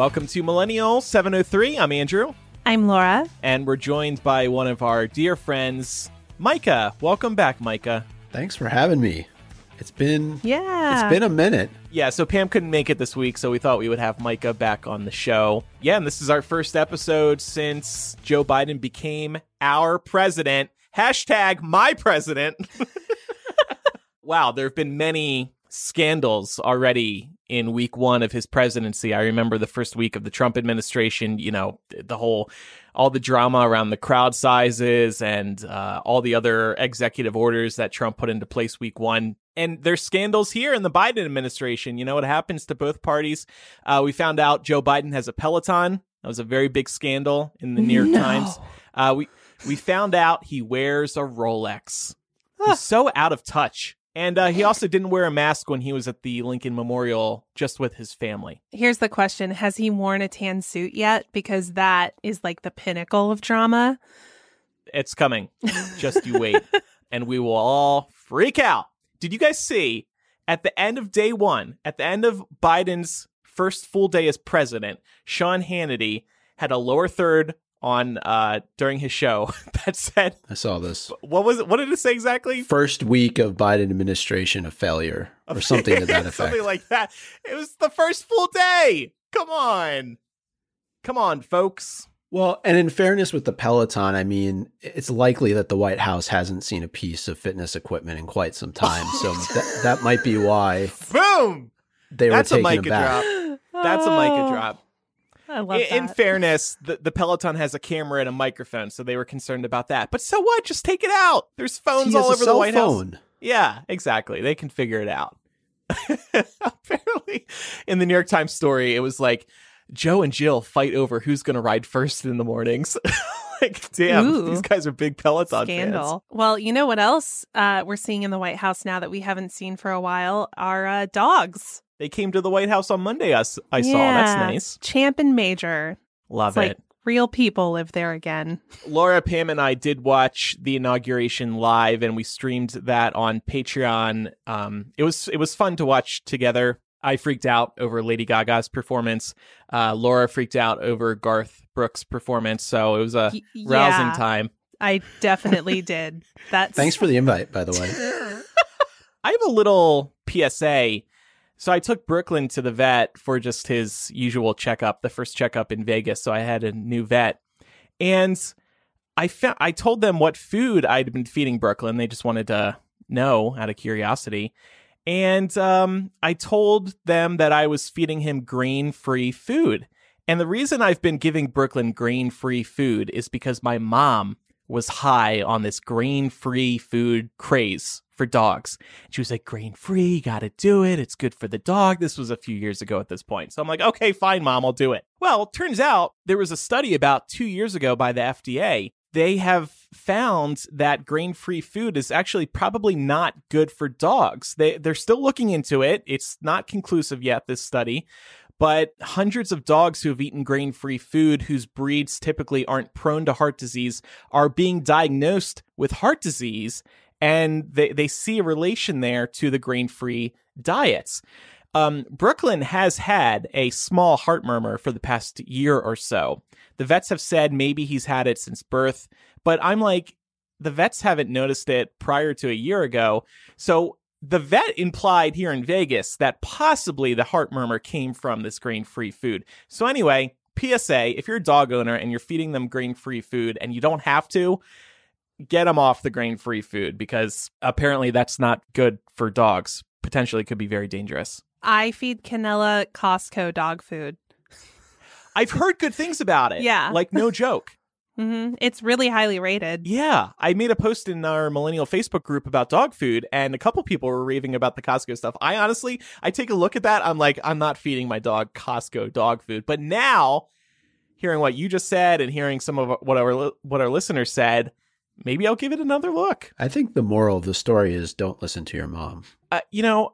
Welcome to Millennial 703. I'm Andrew. I'm Laura. And we're joined by one of our dear friends, Micah. Welcome back, Micah. Thanks for having me. It's been a minute. Yeah, so Pam couldn't make it this week, so we thought we would have Micah back on the show. Yeah, and this is our first episode since Joe Biden became our president. Hashtag my president. Wow, there have been many scandals already in week one of his presidency. I remember the first week of the Trump administration, you know, all the drama around the crowd sizes and all the other executive orders that Trump put into place week one. And there's scandals here in the Biden administration. You know, it happens to both parties. We found out Joe Biden has a Peloton. That was a very big scandal in the New York Times. We found out he wears a Rolex. He's so out of touch. And he also didn't wear a mask when he was at the Lincoln Memorial just with his family. Here's the question. Has he worn a tan suit yet? Because that is like the pinnacle of drama. It's coming. Just you wait. And we will all freak out. Did you guys see at the end of day one, at the end of Biden's first full day as president, Sean Hannity had a lower third on during his show that said, I saw this. What was it? What did it say exactly? First week of Biden administration of failure or something to that effect. Something like that. It was the first full day. Come on, folks. Well, and in fairness with the Peloton, I mean, it's likely that the White House hasn't seen a piece of fitness equipment in quite some time. So that might be why. Boom! That's were taking back. That's a Micah drop. I love that. In fairness, the Peloton has a camera and a microphone, so they were concerned about that. But so what? Just take it out. There's phones all over the White House. Yeah, exactly. They can figure it out. Apparently, in the New York Times story, it was like, Joe and Jill fight over who's going to ride first in the mornings. Like, damn, these guys are big Peloton fans. Well, you know what else we're seeing in the White House now that we haven't seen for a while are dogs. They came to the White House on Monday, I saw. That's nice. Champ and Major. Love it. Like, real people live there again. Laura, Pam, and I did watch the inauguration live, and we streamed that on Patreon. It was fun to watch together. I freaked out over Lady Gaga's performance. Laura freaked out over Garth Brooks' performance. So it was a rousing time. I definitely did. Thanks for the invite, by the way. I have a little PSA. So I took Brooklyn to the vet for just his usual checkup, the first checkup in Vegas. So I had a new vet. And I told them what food I'd been feeding Brooklyn. They just wanted to know out of curiosity. And I told them that I was feeding him grain-free food. And the reason I've been giving Brooklyn grain-free food is because my mom was high on this grain-free food craze for dogs. She was like, grain-free, you gotta do it. It's good for the dog. This was a few years ago at this point. So I'm like, okay, fine, Mom, I'll do it. Well, it turns out there was a study about 2 years ago by the FDA. They have found that grain-free food is actually probably not good for dogs. They're still looking into it. It's not conclusive yet, this study, but hundreds of dogs who have eaten grain-free food whose breeds typically aren't prone to heart disease are being diagnosed with heart disease, and they see a relation there to the grain-free diets. Brooklyn has had a small heart murmur for the past year or so. The vets have said maybe he's had it since birth, but I'm like, the vets haven't noticed it prior to a year ago. So the vet implied here in Vegas that possibly the heart murmur came from this grain-free food. So anyway, PSA, if you're a dog owner and you're feeding them grain-free food and you don't have to, get them off the grain-free food because apparently that's not good for dogs. Potentially could be very dangerous. I feed Canela Costco dog food. I've heard good things about it. Yeah. Like, no joke. Mm-hmm. It's really highly rated. Yeah. I made a post in our Millennial Facebook group about dog food, and a couple people were raving about the Costco stuff. I honestly, I take a look at that. I'm like, I'm not feeding my dog Costco dog food. But now, hearing what you just said and hearing some of what our listeners said, maybe I'll give it another look. I think the moral of the story is don't listen to your mom. You know,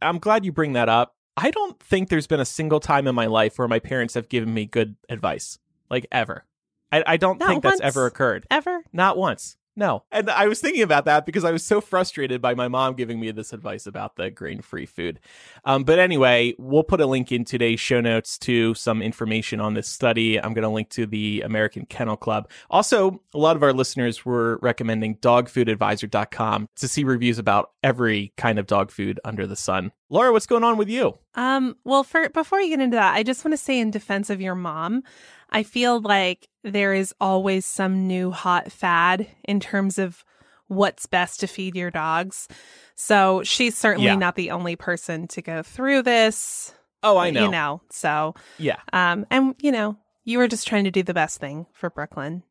I'm glad you bring that up. I don't think there's been a single time in my life where my parents have given me good advice, like ever. I don't think that's ever occurred. Ever? Not once. No. And I was thinking about that because I was so frustrated by my mom giving me this advice about the grain-free food. But anyway, we'll put a link in today's show notes to some information on this study. I'm going to link to the American Kennel Club. Also, a lot of our listeners were recommending dogfoodadvisor.com to see reviews about every kind of dog food under the sun. Laura, what's going on with you? Before you get into that, I just want to say in defense of your mom, I feel like there is always some new hot fad in terms of what's best to feed your dogs. So she's certainly not the only person to go through this. Oh, I know. You know, so. Yeah. And, you know, you were just trying to do the best thing for Brooklyn.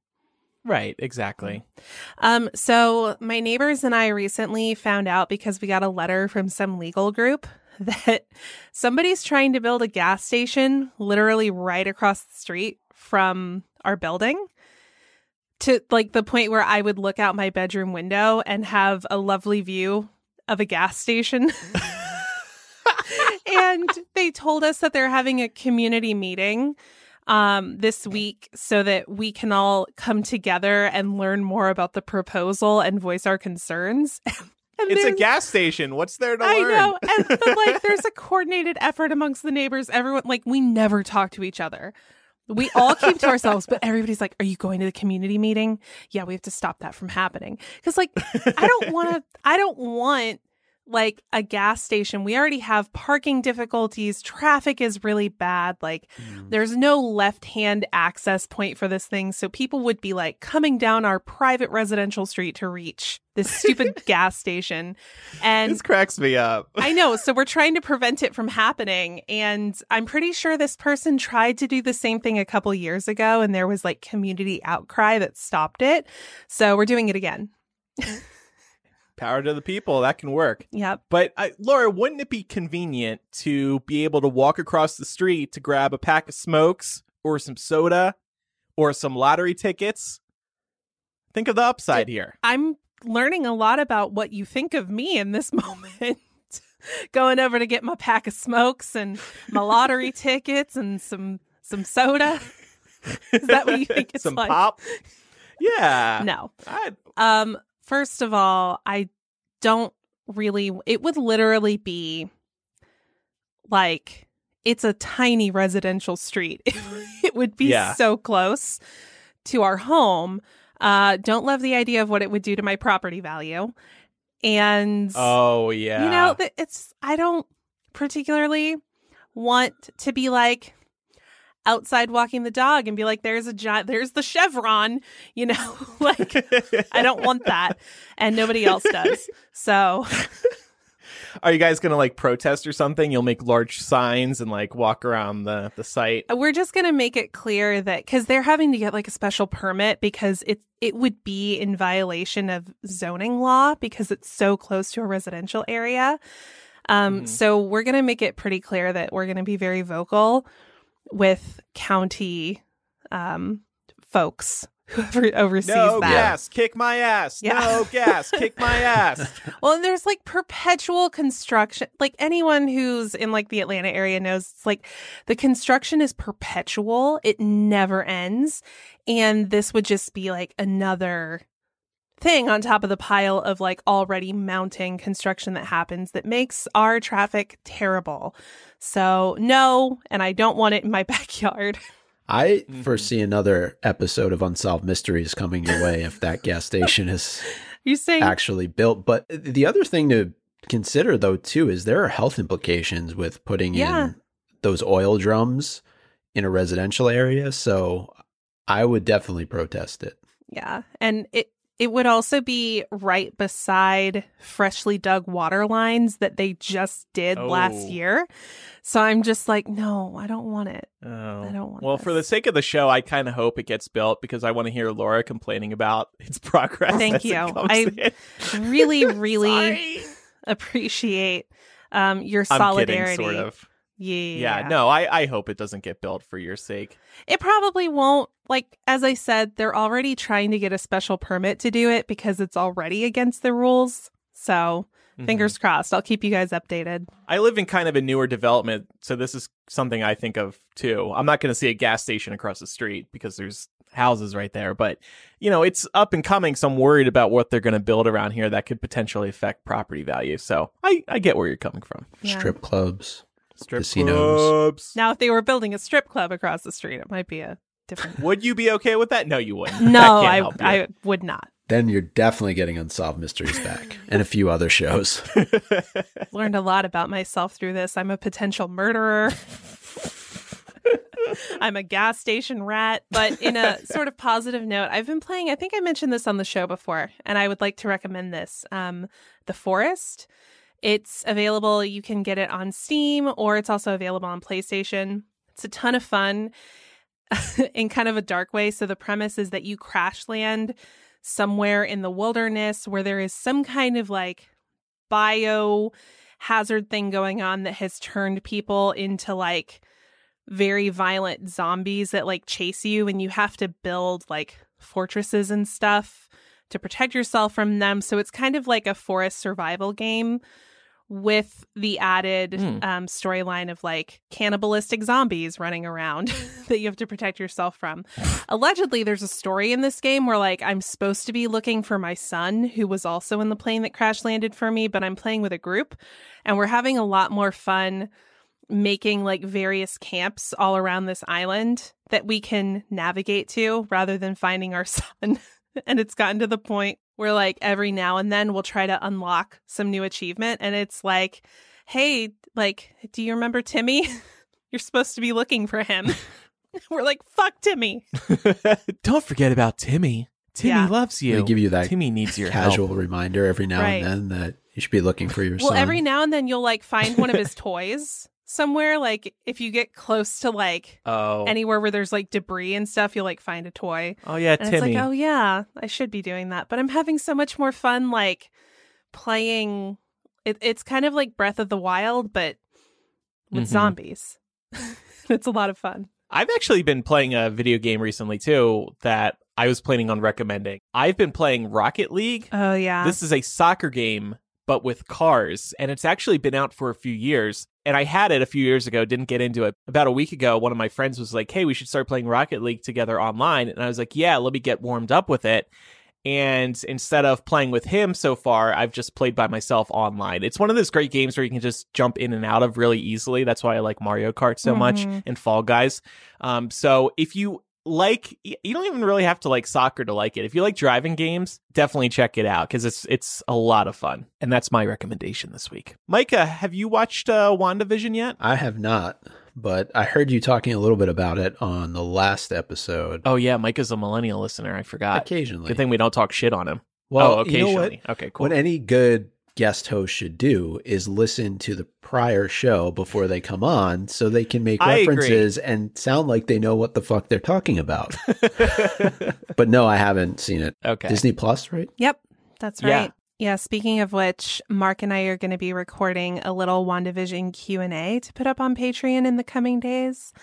Right, exactly. So my neighbors and I recently found out because we got a letter from some legal group that somebody's trying to build a gas station literally right across the street from our building, to like the point where I would look out my bedroom window and have a lovely view of a gas station. And they told us that they're having a community meeting this week so that we can all come together and learn more about the proposal and voice our concerns. And it's a gas station. What's there to learn? I know. And there's a coordinated effort amongst the neighbors. Everyone, we never talk to each other. We all keep to ourselves, but everybody's like, are you going to the community meeting? Yeah, we have to stop that from happening. Because, I don't want a gas station. We already have parking difficulties. Traffic is really bad. There's no left-hand access point for this thing. So people would be coming down our private residential street to reach this stupid gas station. And this cracks me up. I know. So we're trying to prevent it from happening. And I'm pretty sure this person tried to do the same thing a couple years ago. And there was community outcry that stopped it. So we're doing it again. Power to the people. That can work. Yep. But Laura, wouldn't it be convenient to be able to walk across the street to grab a pack of smokes or some soda or some lottery tickets? Think of the upside here. I'm learning a lot about what you think of me in this moment. Going over to get my pack of smokes and my lottery tickets and some soda. Is that what you think it's some pop? Yeah. No. First of all, I don't really, it would literally be it's a tiny residential street. It would be so close to our home. Don't love the idea of what it would do to my property value. And, you know, I don't particularly want to be outside walking the dog and be there's the chevron, you know, I don't want that, and nobody else does. So are you guys gonna protest or something? You'll make large signs and walk around the site? We're just gonna make it clear that, because they're having to get a special permit because it would be in violation of zoning law because it's so close to a residential area. So we're gonna make it pretty clear that we're gonna be very vocal with county folks, whoever oversees no that. Gas, kick my ass. Yeah. No gas, kick my ass. Well, and there's perpetual construction. Anyone who's in the Atlanta area knows it's the construction is perpetual. It never ends. And this would just be another thing on top of the pile of already mounting construction that happens that makes our traffic terrible. So no, and I don't want it in my backyard. I foresee another episode of Unsolved Mysteries coming your way if that gas station is actually built. But the other thing to consider though too is there are health implications with putting in those oil drums in a residential area. So I would definitely protest it. Yeah. And it would also be right beside freshly dug water lines that they just did last year. So I'm just no, I don't want it. Oh. I don't want it. Well, for the sake of the show, I kind of hope it gets built because I want to hear Laura complaining about its progress. Thank you. I really, really appreciate your solidarity. I'm kidding, sort of. Yeah. Yeah, no, I hope it doesn't get built for your sake. It probably won't. As I said, they're already trying to get a special permit to do it because it's already against the rules. So fingers crossed. I'll keep you guys updated. I live in kind of a newer development, so this is something I think of too. I'm not going to see a gas station across the street because there's houses right there. But, you know, it's up and coming. So I'm worried about what they're going to build around here that could potentially affect property value. So I get where you're coming from. Yeah. Strip clubs. Strip casinos. Clubs. Now, if they were building a strip club across the street, it might be a different. Would you be okay with that? No, you wouldn't. No, I would not. Then you're definitely getting Unsolved Mysteries back and a few other shows. Learned a lot about myself through this. I'm a potential murderer. I'm a gas station rat. But in a sort of positive note, I've been playing, I think I mentioned this on the show before, and I would like to recommend this, The Forest. It's available. You can get it on Steam, or it's also available on PlayStation. It's a ton of fun in kind of a dark way. So the premise is that you crash land somewhere in the wilderness where there is some kind of like biohazard thing going on that has turned people into like very violent zombies that like chase you, and you have to build like fortresses and stuff to protect yourself from them. So it's kind of like a forest survival game with the added storyline of like cannibalistic zombies running around that you have to protect yourself from. Allegedly, there's a story in this game where like I'm supposed to be looking for my son, who was also in the plane that crash landed for me, but I'm playing with a group and we're having a lot more fun making like various camps all around this island that we can navigate to rather than finding our son. And it's gotten to the point where like every now and then we'll try to unlock some new achievement. And it's like, hey, like, do you remember Timmy? You're supposed to be looking for him. We're like, fuck Timmy. Don't forget about Timmy. Timmy loves you. They give you that Timmy needs your casual help. Reminder every now and then that you should be looking for your son. Well, every now and then you'll like find one of his toys somewhere. Like if you get close to like anywhere where there's like debris and stuff, you'll like find a toy. Oh yeah, and Timmy. It's like, oh yeah, I should be doing that. But I'm having so much more fun like playing. It's kind of like Breath of the Wild, but with zombies. It's a lot of fun. I've actually been playing a video game recently too that I was planning on recommending. I've been playing Rocket League. Oh yeah. This is a soccer game, but with cars. And it's actually been out for a few years. And I had it a few years ago, didn't get into it. About a week ago, one of my friends was like, hey, we should start playing Rocket League together online. And I was like, yeah, let me get warmed up with it. And instead of playing with him so far, I've just played by myself online. It's one of those great games where you can just jump in and out of really easily. That's why I like Mario Kart so much and Fall Guys. So if you like, you don't even really have to like soccer to like it. If you like driving games, definitely check it out because it's a lot of fun. And that's my recommendation this week. Micah, have you watched WandaVision yet? I have not, but I heard you talking a little bit about it on the last episode. Oh yeah, Micah's a millennial listener. I forgot. Occasionally. Good thing we don't talk shit on him. Well, occasionally. You know what? Okay, cool. What any good guest host should do is listen to the prior show before they come on so they can make references and sound like they know what the fuck they're talking about. But no, I haven't seen it. Okay. Disney Plus, right? Yep, that's right. Yeah, speaking of which, Mark and I are going to be recording a little WandaVision Q&A to put up on Patreon in the coming days.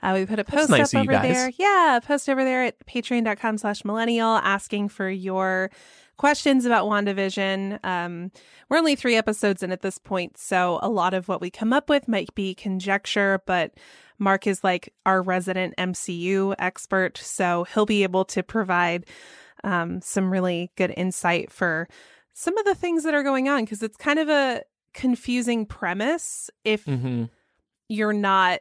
We put a post up over there. Yeah, a post over there at patreon.com/millennial asking for your questions about WandaVision. We're only 3 episodes in at this point, so a lot of what we come up with might be conjecture, but Mark is like our resident MCU expert, so he'll be able to provide some really good insight for some of the things that are going on, because it's kind of a confusing premise if you're not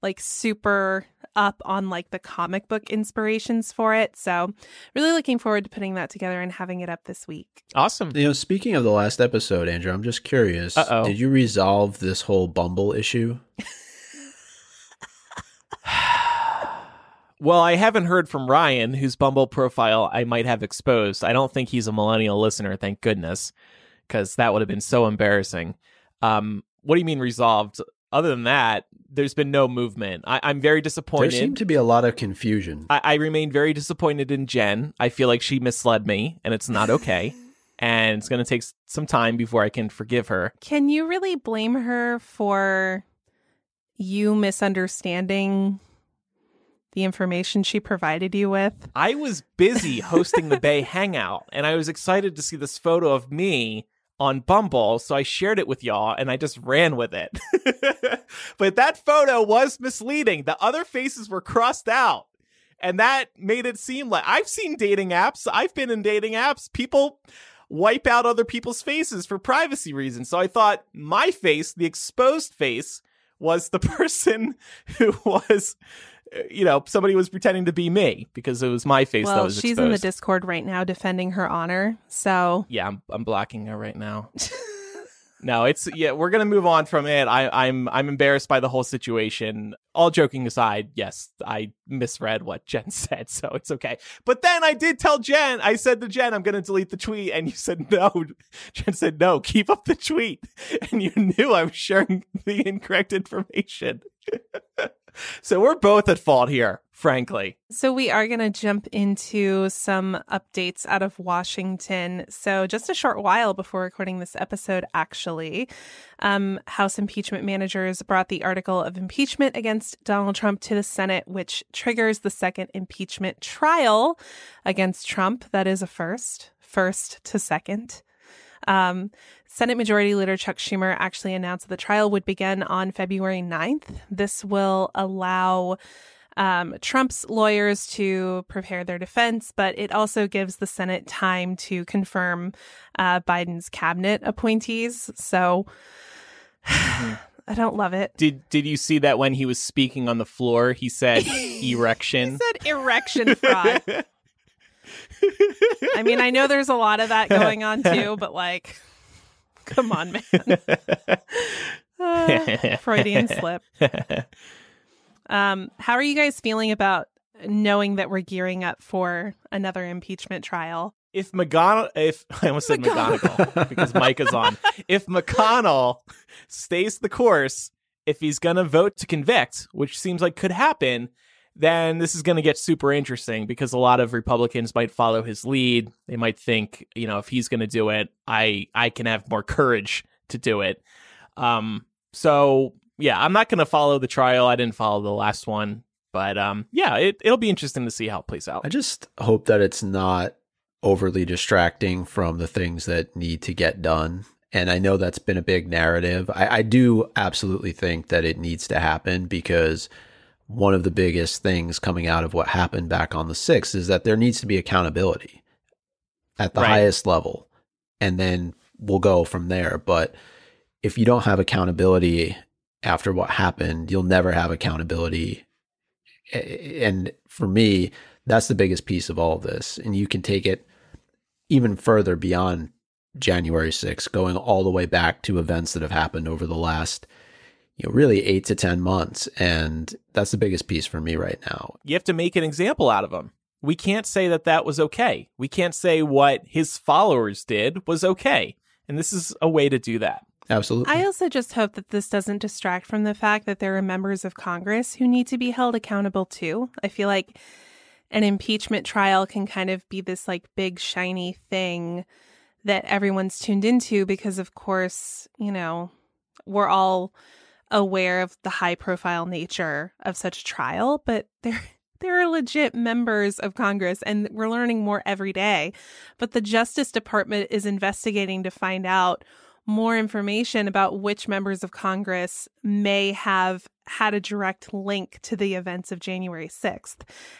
like super up on like the comic book inspirations for it. So really looking forward to putting that together and having it up this week. Awesome. You know, speaking of the last episode, Andrew, I'm just curious, did you resolve this whole Bumble issue? Well, I haven't heard from Ryan, whose Bumble profile I might have exposed. I don't think he's a millennial listener, thank goodness, because that would have been so embarrassing. What do you mean resolved? Other than that, there's been no movement. I'm very disappointed. There seemed to be a lot of confusion. I remain very disappointed in Jen. I feel like she misled me, and it's not okay. And it's going to take some time before I can forgive her. Can you really blame her for you misunderstanding the information she provided you with? I was busy hosting the Bay Hangout, and I was excited to see this photo of me on Bumble, so I shared it with y'all and I just ran with it. But that photo was misleading. The other faces were crossed out And that made it seem like, I've seen dating apps. I've been in dating apps. People wipe out other people's faces for privacy reasons. So I thought my face, the exposed face, was the person who was, you know, somebody was pretending to be me because it was my face that was exposed. Well, she's in the Discord right now defending her honor, so... Yeah, I'm blocking her right now. No, it's... Yeah, we're going to move on from it. I'm embarrassed by the whole situation. All joking aside, yes, I misread what Jen said, so it's okay. But then I did tell Jen, I said to Jen, I'm going to delete the tweet, and you said no. Jen said, no, keep up the tweet. And you knew I was sharing the incorrect information. So we're both at fault here, frankly. So we are going to jump into some updates out of Washington. So just a short while before recording this episode, actually, House impeachment managers brought the article of impeachment against Donald Trump to the Senate, which triggers the second impeachment trial against Trump. That is a first to second. Senate Majority Leader Chuck Schumer actually announced that the trial would begin on February 9th. This will allow Trump's lawyers to prepare their defense, but it also gives the Senate time to confirm Biden's cabinet appointees. So I don't love it. Did you see that when he was speaking on the floor, he said erection? He said erection fraud. I mean, I know there's a lot of that going on too, but like, come on, man. Freudian slip. How are you guys feeling about knowing that we're gearing up for another impeachment trial? If McConnell, I almost said McGonagall because Mike is on. If McConnell stays the course, if he's going to vote to convict, which seems like could happen, then this is going to get super interesting because a lot of Republicans might follow his lead. They might think, you know, if he's going to do it, I can have more courage to do it. So, yeah, I'm not going to follow the trial. I didn't follow the last one. But, yeah, it'll be interesting to see how it plays out. I just hope that it's not overly distracting from the things that need to get done. And I know that's been a big narrative. I do absolutely think that it needs to happen because one of the biggest things coming out of what happened back on the 6th is that there needs to be accountability at the highest level. And then we'll go from there. But if you don't have accountability after what happened, you'll never have accountability. And for me, that's the biggest piece of all of this. And you can take it even further beyond January 6th, going all the way back to events that have happened over the last, you know, really 8 to 10 months. And that's the biggest piece for me right now. You have to make an example out of him. We can't say that was okay. We can't say what his followers did was okay. And this is a way to do that. Absolutely. I also just hope that this doesn't distract from the fact that there are members of Congress who need to be held accountable too. I feel like an impeachment trial can kind of be this like big shiny thing that everyone's tuned into because, of course, you know, we're all aware of the high profile nature of such a trial, but there are legit members of Congress, and we're learning more every day. But the Justice Department is investigating to find out more information about which members of Congress may have had a direct link to the events of January 6th.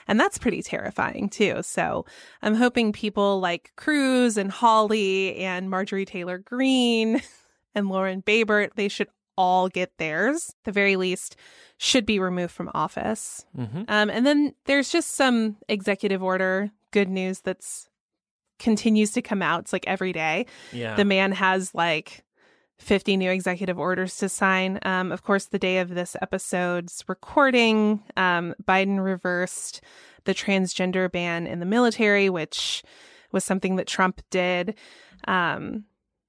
And that's pretty terrifying, too. So I'm hoping people like Cruz and Hawley and Marjorie Taylor Greene and Lauren Boebert, they should all get theirs, the very least, should be removed from office. Mm-hmm. And then there's just some executive order good news that's continues to come out. It's like every day. Yeah. The man has like 50 new executive orders to sign. Of course, the day of this episode's recording, Biden reversed the transgender ban in the military, which was something that Trump did.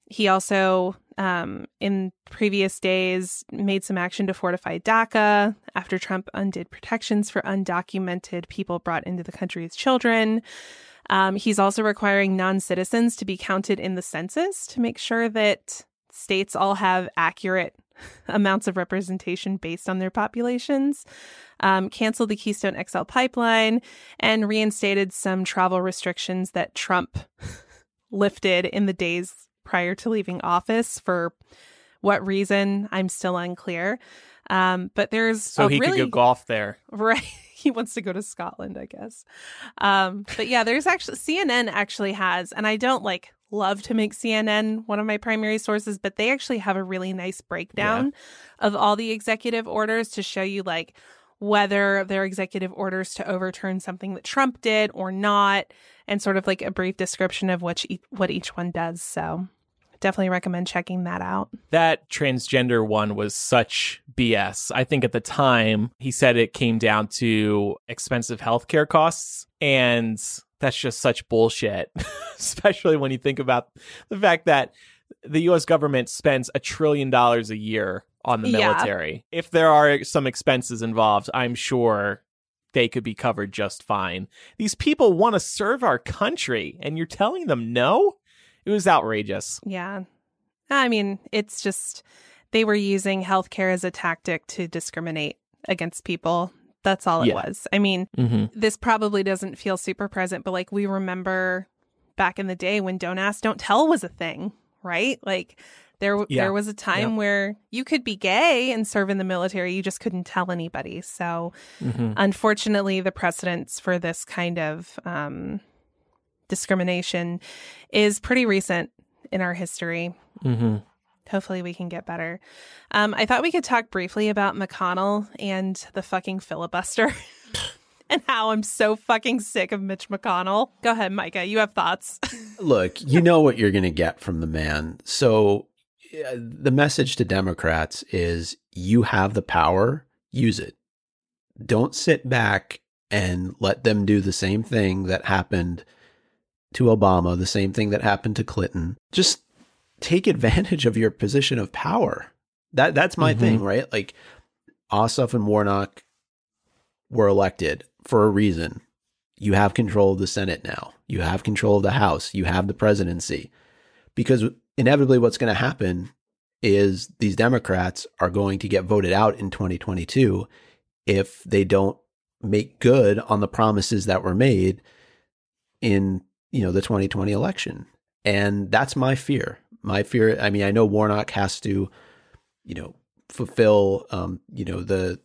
He also, in previous days, made some action to fortify DACA after Trump undid protections for undocumented people brought into the country as children. He's also requiring non-citizens to be counted in the census to make sure that states all have accurate amounts of representation based on their populations, canceled the Keystone XL pipeline, and reinstated some travel restrictions that Trump lifted in the days prior to leaving office. For what reason, I'm still unclear. But there's so he could go golf there, right? He wants to go to Scotland, I guess. But yeah, there's actually CNN actually has, and I don't like love to make CNN one of my primary sources, but they actually have a really nice breakdown of all the executive orders to show you like whether they're executive orders to overturn something that Trump did or not, and sort of like a brief description of what each one does. So definitely recommend checking that out. That transgender one was such BS. I think at the time he said it came down to expensive healthcare costs, and that's just such bullshit, especially when you think about the fact that the U.S. government spends $1 trillion a year on the military. If there are some expenses involved, I'm sure they could be covered just fine. These people want to serve our country, and you're telling them no? It was outrageous. Yeah. I mean, it's just they were using healthcare as a tactic to discriminate against people. That's all it was. I mean, this probably doesn't feel super present, but like we remember back in the day when Don't Ask, Don't Tell was a thing, right? Like there was a time where you could be gay and serve in the military. You just couldn't tell anybody. So unfortunately, the precedents for this kind of discrimination is pretty recent in our history. Hopefully we can get better. I thought we could talk briefly about McConnell and the fucking filibuster and how I'm so fucking sick of Mitch McConnell. Go ahead, Micah. You have thoughts. Look, you know what you're going to get from the man. So the message to Democrats is you have the power, use it. Don't sit back and let them do the same thing that happened to Obama, the same thing that happened to Clinton. Just take advantage of your position of power. That's my thing, right? Like Ossoff and Warnock were elected for a reason. You have control of the Senate now. You have control of the House. You have the presidency. Because inevitably what's going to happen is these Democrats are going to get voted out in 2022 if they don't make good on the promises that were made in, you know, the 2020 election. And that's my fear. My fear, I mean, I know Warnock has to, you know, fulfill, you know, the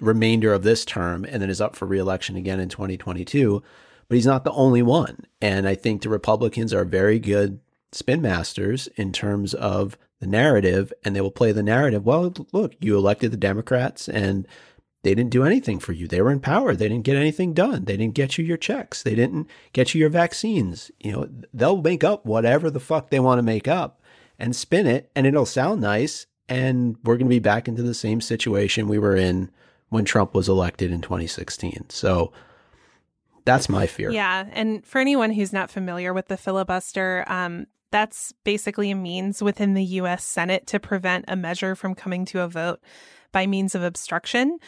remainder of this term and then is up for reelection again in 2022, but he's not the only one. And I think the Republicans are very good spin masters in terms of the narrative, and they will play the narrative. Well, look, you elected the Democrats and they didn't do anything for you. They were in power. They didn't get anything done. They didn't get you your checks. They didn't get you your vaccines. You know, they'll make up whatever the fuck they want to make up and spin it, and it'll sound nice. And we're going to be back into the same situation we were in when Trump was elected in 2016. So that's my fear. Yeah. And for anyone who's not familiar with the filibuster, that's basically a means within the U.S. Senate to prevent a measure from coming to a vote by means of obstruction.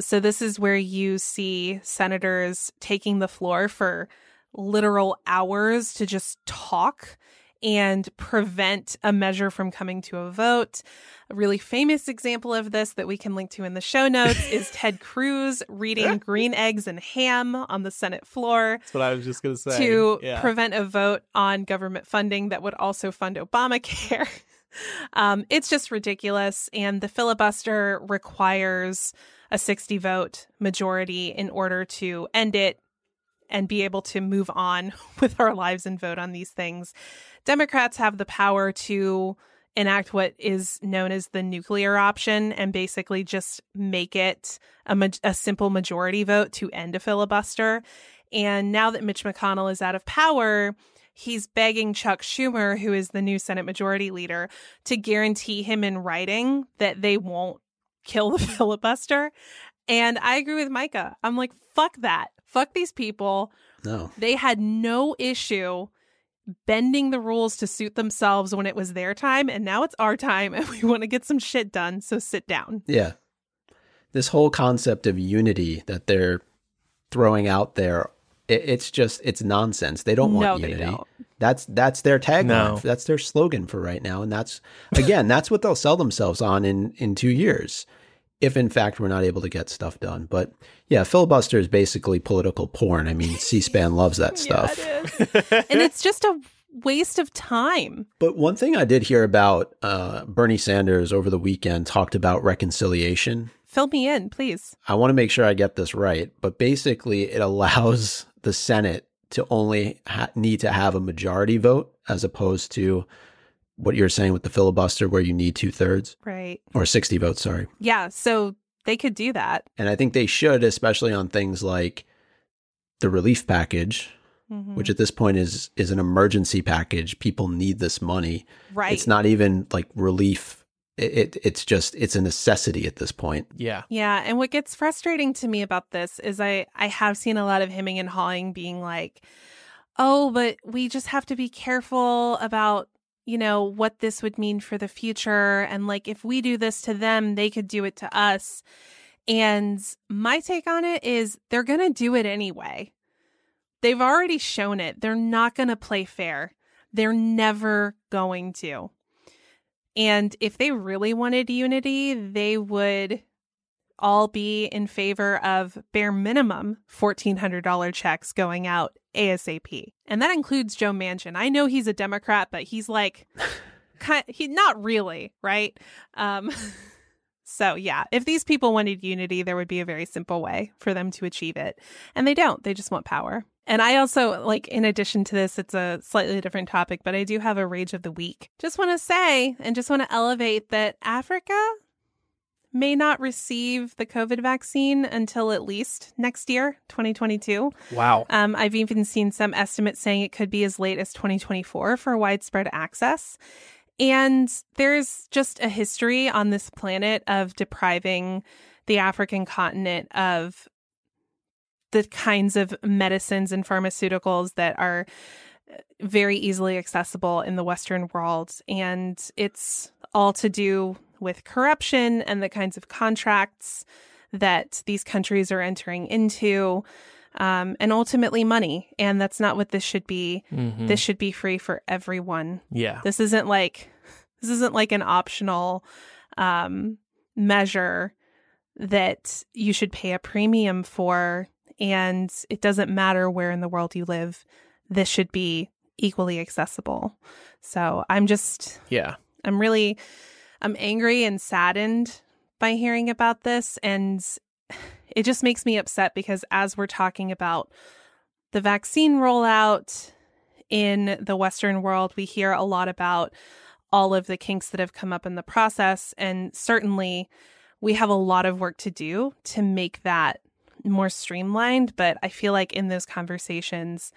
So this is where you see senators taking the floor for literal hours to just talk and prevent a measure from coming to a vote. A really famous example of this that we can link to in the show notes is Ted Cruz reading Green Eggs and Ham on the Senate floor. That's what I was just going to say. To prevent a vote on government funding that would also fund Obamacare. It's just ridiculous. And the filibuster requires a 60-vote majority in order to end it and be able to move on with our lives and vote on these things. Democrats have the power to enact what is known as the nuclear option and basically just make it a simple majority vote to end a filibuster. And now that Mitch McConnell is out of power, he's begging Chuck Schumer, who is the new Senate Majority Leader, to guarantee him in writing that they won't kill the filibuster. And I agree with Micah. I'm like, fuck that. Fuck these people. No. They had no issue bending the rules to suit themselves when it was their time. And now it's our time and we want to get some shit done. So sit down. Yeah. This whole concept of unity that they're throwing out there, it's just, it's nonsense. They don't want unity. They don't. That's their tagline. No. That's their slogan for right now. And that's, again, that's what they'll sell themselves on in 2 years. If, in fact, we're not able to get stuff done. But, yeah, filibuster is basically political porn. I mean, C-SPAN loves that stuff. It is. And it's just a waste of time. But one thing I did hear about Bernie Sanders over the weekend talked about reconciliation. Fill me in, please. I want to make sure I get this right, but basically it allows the Senate to only need to have a majority vote as opposed to what you're saying with the filibuster where you need 2/3. Right. Or 60 votes, sorry. Yeah, so they could do that. And I think they should, especially on things like the relief package, which at this point is an emergency package. People need this money. Right. It's not even like relief. It's just a necessity at this point. Yeah. Yeah. And what gets frustrating to me about this is I have seen a lot of hemming and hawing being like, oh, but we just have to be careful about, you know, what this would mean for the future. And like, if we do this to them, they could do it to us. And my take on it is they're going to do it anyway. They've already shown it. They're not going to play fair. They're never going to. And if they really wanted unity, they would all be in favor of bare minimum $1,400 checks going out ASAP. And that includes Joe Manchin. I know he's a Democrat, but he's like, he not really, right? So yeah, if these people wanted unity, there would be a very simple way for them to achieve it. And they don't. They just want power. And I also, like, in addition to this, it's a slightly different topic, but I do have a rage of the week. Just want to say and just want to elevate that Africa may not receive the COVID vaccine until at least next year, 2022. Wow. I've even seen some estimates saying it could be as late as 2024 for widespread access. And there's just a history on this planet of depriving the African continent of the kinds of medicines and pharmaceuticals that are very easily accessible in the Western world. And it's all to do with corruption and the kinds of contracts that these countries are entering into, and ultimately money. And that's not what this should be. Mm-hmm. This should be free for everyone. Yeah. This isn't like an optional measure that you should pay a premium for. And it doesn't matter where in the world you live, this should be equally accessible. So I'm angry and saddened by hearing about this. And it just makes me upset because as we're talking about the vaccine rollout in the Western world, we hear a lot about all of the kinks that have come up in the process. And certainly we have a lot of work to do to make that more streamlined, but I feel like in those conversations,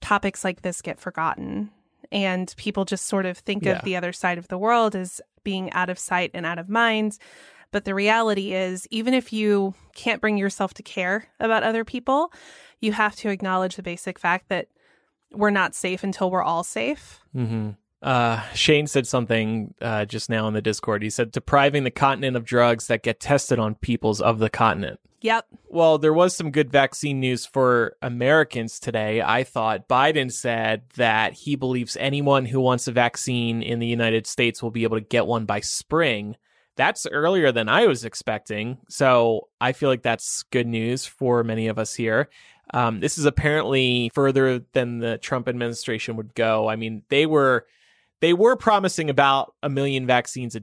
topics like this get forgotten and people just sort of think of the other side of the world as being out of sight and out of mind. But the reality is, even if you can't bring yourself to care about other people, you have to acknowledge the basic fact that we're not safe until we're all safe. Mm-hmm. Shane said something just now in the Discord. He said, depriving the continent of drugs that get tested on peoples of the continent. Yep. Well, there was some good vaccine news for Americans today. I thought Biden said that he believes anyone who wants a vaccine in the United States will be able to get one by spring. That's earlier than I was expecting. So I feel like that's good news for many of us here. This is apparently further than the Trump administration would go. I mean, they were promising about 1 million vaccinations a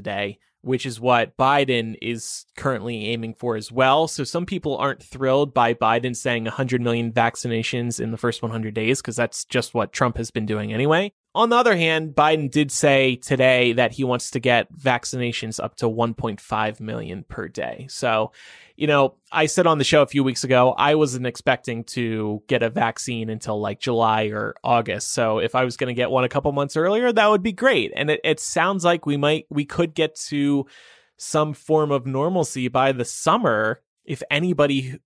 day, which is what Biden is currently aiming for as well. So some people aren't thrilled by Biden saying 100 million vaccinations in the first 100 days, because that's just what Trump has been doing anyway. On the other hand, Biden did say today that he wants to get vaccinations up to 1.5 million per day. So, you know, I said on the show a few weeks ago, I wasn't expecting to get a vaccine until like July or August. So if I was going to get one a couple months earlier, that would be great. And it sounds like we could get to some form of normalcy by the summer if anybody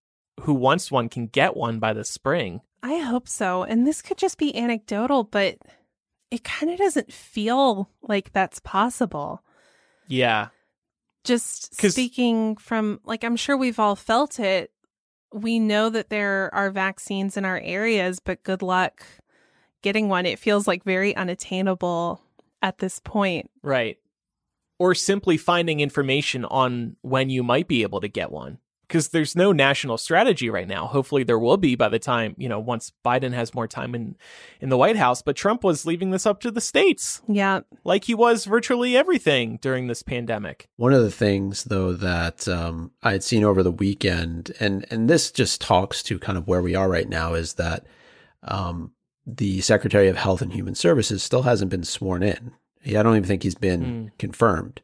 who wants one can get one by the spring. I hope so. And this could just be anecdotal, but it kind of doesn't feel like that's possible. Yeah. Just speaking from, like, I'm sure we've all felt it. We know that there are vaccines in our areas, but good luck getting one. It feels like very unattainable at this point. Right. Or simply finding information on when you might be able to get one. because there's no national strategy right now. Hopefully there will be by the time, you know, once Biden has more time in the White House. But Trump was leaving this up to the states. Yeah. Like he was virtually everything during this pandemic. One of the things, though, that I had seen over the weekend, and this just talks to kind of where we are right now, is that the Secretary of Health and Human Services still hasn't been sworn in. I don't even think he's been confirmed.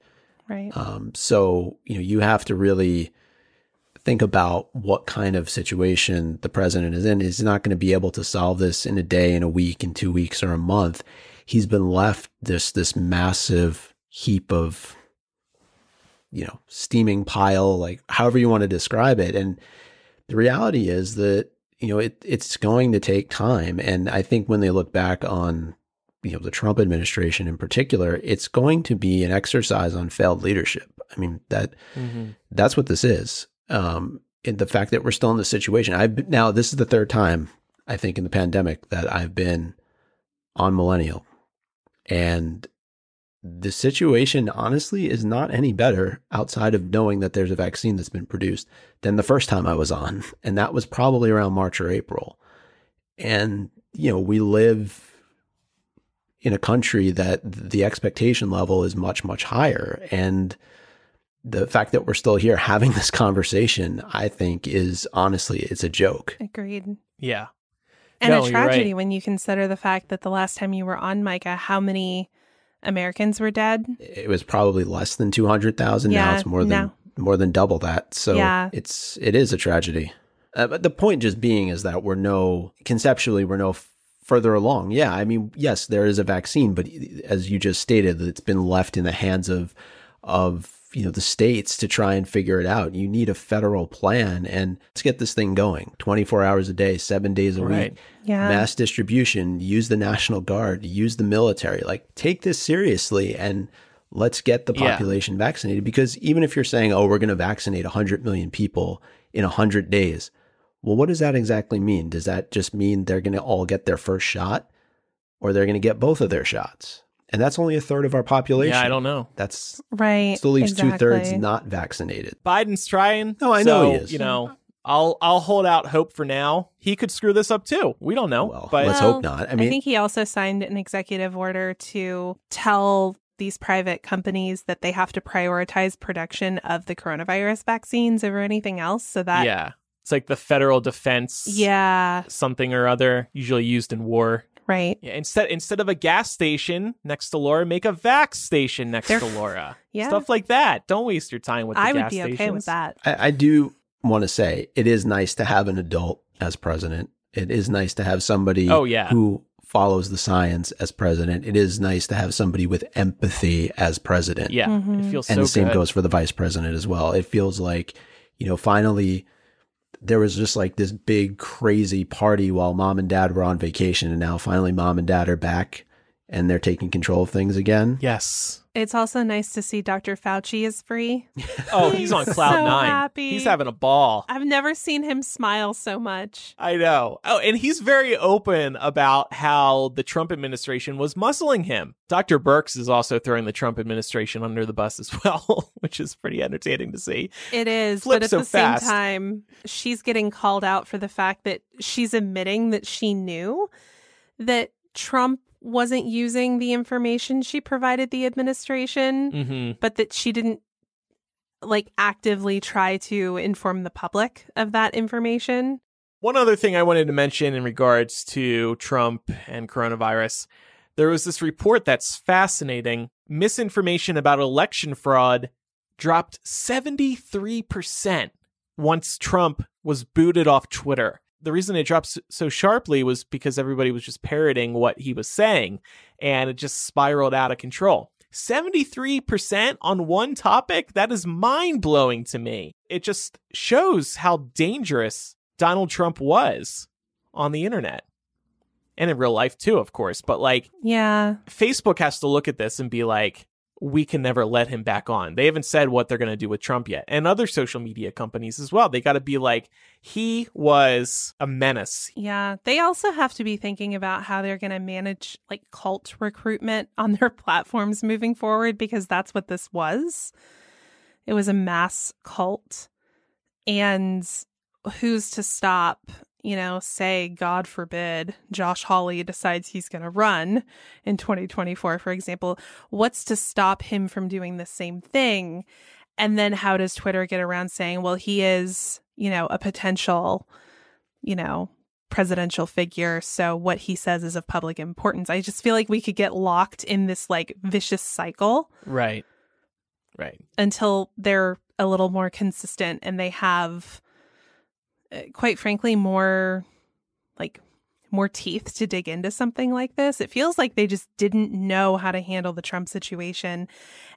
Right. So, you know, you have to really think about what kind of situation the president is in. He's not going to be able to solve this in a day, in a week, in 2 weeks, or a month. He's been left this massive heap of, you know, steaming pile, like however you want to describe it. And the reality is that, you know, it's going to take time. And I think when they look back on, you know, the Trump administration in particular, it's going to be an exercise on failed leadership. I mean, that's what this is. And the fact that we're still in this situation. Now, this is the third time, I think, in the pandemic that I've been on Millennial. And the situation, honestly, is not any better outside of knowing that there's a vaccine that's been produced than the first time I was on. And that was probably around March or April. And, you know, we live in a country that the expectation level is much, much higher. And the fact that we're still here having this conversation, I think, is honestly, it's a joke. Agreed. Yeah. And a tragedy when you consider the fact that the last time you were on, Micah, how many Americans were dead? It was probably less than 200,000. Yeah, now it's more than double that. So yeah, it is a tragedy. But the point just being is that we're no further along. Yeah. I mean, yes, there is a vaccine, but as you just stated, it's been left in the hands of, you know, the states to try and figure it out. You need a federal plan, and let's get this thing going. 24 hours a day, 7 days a week, yeah, mass distribution, use the National Guard, use the military, like take this seriously and let's get the population vaccinated. Because even if you're saying, oh, we're going to vaccinate 100 million people in 100 days. Well, what does that exactly mean? Does that just mean they're going to all get their first shot, or they're going to get both of their shots? And that's only a third of our population. Yeah, I don't know. That's right. Still leaves two-thirds not vaccinated. Biden's trying. No, I know he is. You know, I'll hold out hope for now. He could screw this up too. We don't know. Well, but let's hope not. I mean, I think he also signed an executive order to tell these private companies that they have to prioritize production of the coronavirus vaccines over anything else. So that it's like the federal defense, something or other, usually used in war. Right. Yeah, instead of a gas station next to Laura, make a vax station next to Laura. Yeah. Stuff like that. Don't waste your time with the gas stations. I would be okay with that. I do want to say it is nice to have an adult as president. It is nice to have somebody who follows the science as president. It is nice to have somebody with empathy as president. Yeah. Mm-hmm. It feels so good. And the same goes for the vice president as well. It feels like, you know, finally there was just like this big crazy party while mom and dad were on vacation, and now finally mom and dad are back and they're taking control of things again. Yes. It's also nice to see Dr. Fauci is free. Oh, he's on cloud nine. Happy. He's having a ball. I've never seen him smile so much. I know. Oh, and he's very open about how the Trump administration was muscling him. Dr. Birx is also throwing the Trump administration under the bus as well, which is pretty entertaining to see. It is, but at the same time, she's getting called out for the fact that she's admitting that she knew that Trump wasn't using the information she provided the administration, but that she didn't like actively try to inform the public of that information. One other thing I wanted to mention in regards to Trump and coronavirus, there was this report that's fascinating. Misinformation about election fraud dropped 73% once Trump was booted off Twitter. The reason it dropped so sharply was because everybody was just parroting what he was saying, and it just spiraled out of control. 73% on one topic? That is mind-blowing to me. It just shows how dangerous Donald Trump was on the internet. And in real life, too, of course. But like, Facebook has to look at this and be like, we can never let him back on. They haven't said what they're going to do with Trump yet. And other social media companies as well. They got to be like, he was a menace. Yeah. They also have to be thinking about how they're going to manage like cult recruitment on their platforms moving forward, because that's what this was. It was a mass cult. And who's to stop, you know, say, God forbid, Josh Hawley decides he's going to run in 2024, for example. What's to stop him from doing the same thing? And then how does Twitter get around saying, well, he is, you know, a potential, you know, presidential figure, so what he says is of public importance. I just feel like we could get locked in this like vicious cycle. Right. Until they're a little more consistent and they have, quite frankly, more teeth to dig into something like this. It feels like they just didn't know how to handle the Trump situation.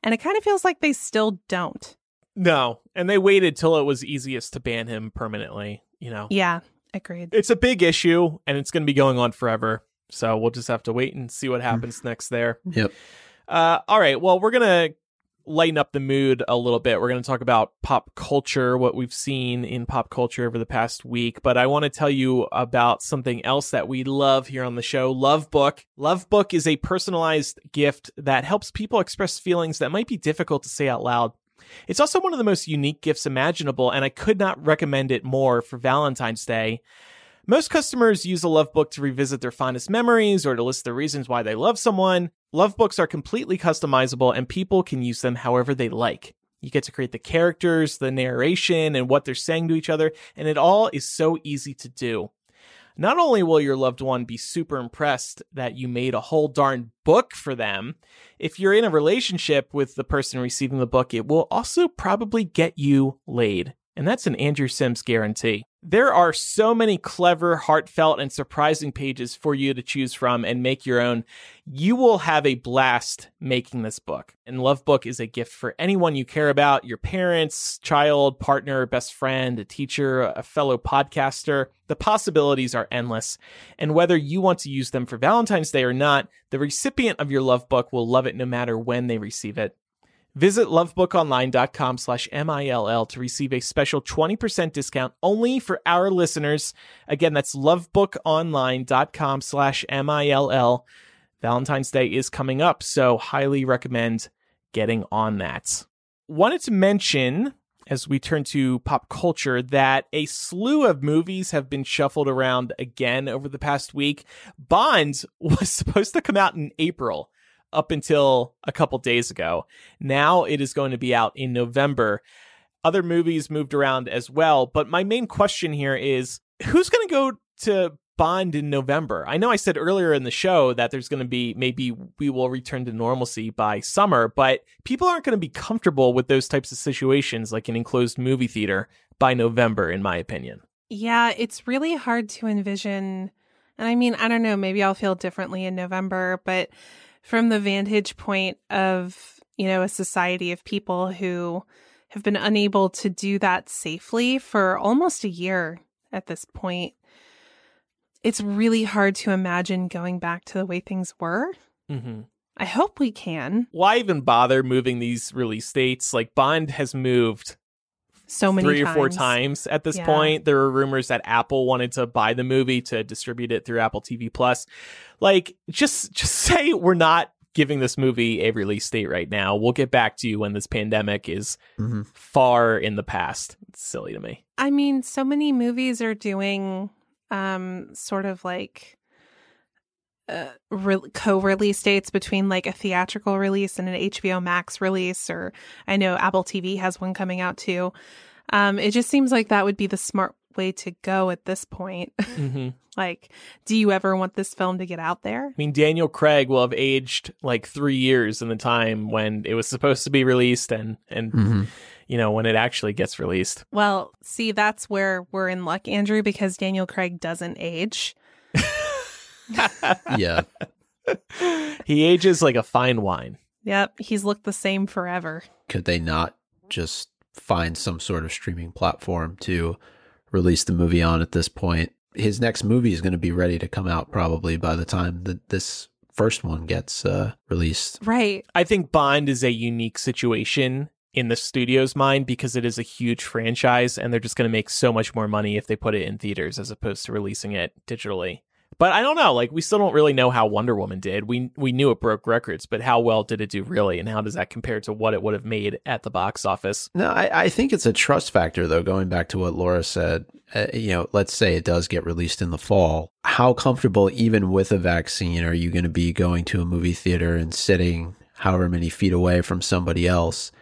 And it kind of feels like they still don't. No. And they waited till it was easiest to ban him permanently, you know? Yeah. Agreed. It's a big issue and it's going to be going on forever. So we'll just have to wait and see what happens next there. Yep. All right. Well, we're going to lighten up the mood a little bit. We're going to talk about pop culture, what we've seen in pop culture over the past week. But I want to tell you about something else that we love here on the show, Love Book. Love Book is a personalized gift that helps people express feelings that might be difficult to say out loud. It's also one of the most unique gifts imaginable, and I could not recommend it more for Valentine's Day. Most customers use a Love Book to revisit their fondest memories or to list the reasons why they love someone. Love Books are completely customizable, and people can use them however they like. You get to create the characters, the narration, and what they're saying to each other, and it all is so easy to do. Not only will your loved one be super impressed that you made a whole darn book for them, if you're in a relationship with the person receiving the book, it will also probably get you laid. And that's an Andrew Sims guarantee. There are so many clever, heartfelt, and surprising pages for you to choose from and make your own. You will have a blast making this book. And Love Book is a gift for anyone you care about, your parents, child, partner, best friend, a teacher, a fellow podcaster. The possibilities are endless. And whether you want to use them for Valentine's Day or not, the recipient of your Love Book will love it no matter when they receive it. Visit lovebookonline.com/mill to receive a special 20% discount only for our listeners. Again, that's lovebookonline.com/mill. Valentine's Day is coming up, so highly recommend getting on that. Wanted to mention, as we turn to pop culture, that a slew of movies have been shuffled around again over the past week. Bond was supposed to come out in April, up until a couple days ago. Now it is going to be out in November. Other movies moved around as well. But my main question here is, who's going to go to Bond in November? I know I said earlier in the show that there's going to be, maybe we will return to normalcy by summer, but people aren't going to be comfortable with those types of situations, like an enclosed movie theater, by November, in my opinion. Yeah, it's really hard to envision. And I mean, I don't know, maybe I'll feel differently in November, but from the vantage point of, you know, a society of people who have been unable to do that safely for almost a year at this point, it's really hard to imagine going back to the way things were. Mm-hmm. I hope we can. Why even bother moving these release dates? Like, Bond has moved so many three or four times at this point. There were rumors that Apple wanted to buy the movie to distribute it through Apple TV Plus. Like, just say we're not giving this movie a release date right now. We'll get back to you when this pandemic is far in the past. It's silly to me. I mean, so many movies are doing sort of like co-release dates between like a theatrical release and an HBO Max release, or I know Apple TV has one coming out too. It just seems like that would be the smart way to go at this point. Mm-hmm. Like, do you ever want this film to get out there? I mean, Daniel Craig will have aged like 3 years in the time when it was supposed to be released and you know, when it actually gets released. Well, see, that's where we're in luck, Andrew, because Daniel Craig doesn't age. Yeah. He ages like a fine wine. Yep. He's looked the same forever. Could they not just find some sort of streaming platform to release the movie on at this point? His next movie is going to be ready to come out probably by the time that this first one gets released. Right. I think Bond is a unique situation in the studio's mind because it is a huge franchise and they're just going to make so much more money if they put it in theaters as opposed to releasing it digitally. But I don't know. Like, we still don't really know how Wonder Woman did. We knew it broke records, but how well did it do really? And how does that compare to what it would have made at the box office? No, I think it's a trust factor, though, going back to what Laura said. Let's say it does get released in the fall. How comfortable, even with a vaccine, are you going to be going to a movie theater and sitting however many feet away from somebody else?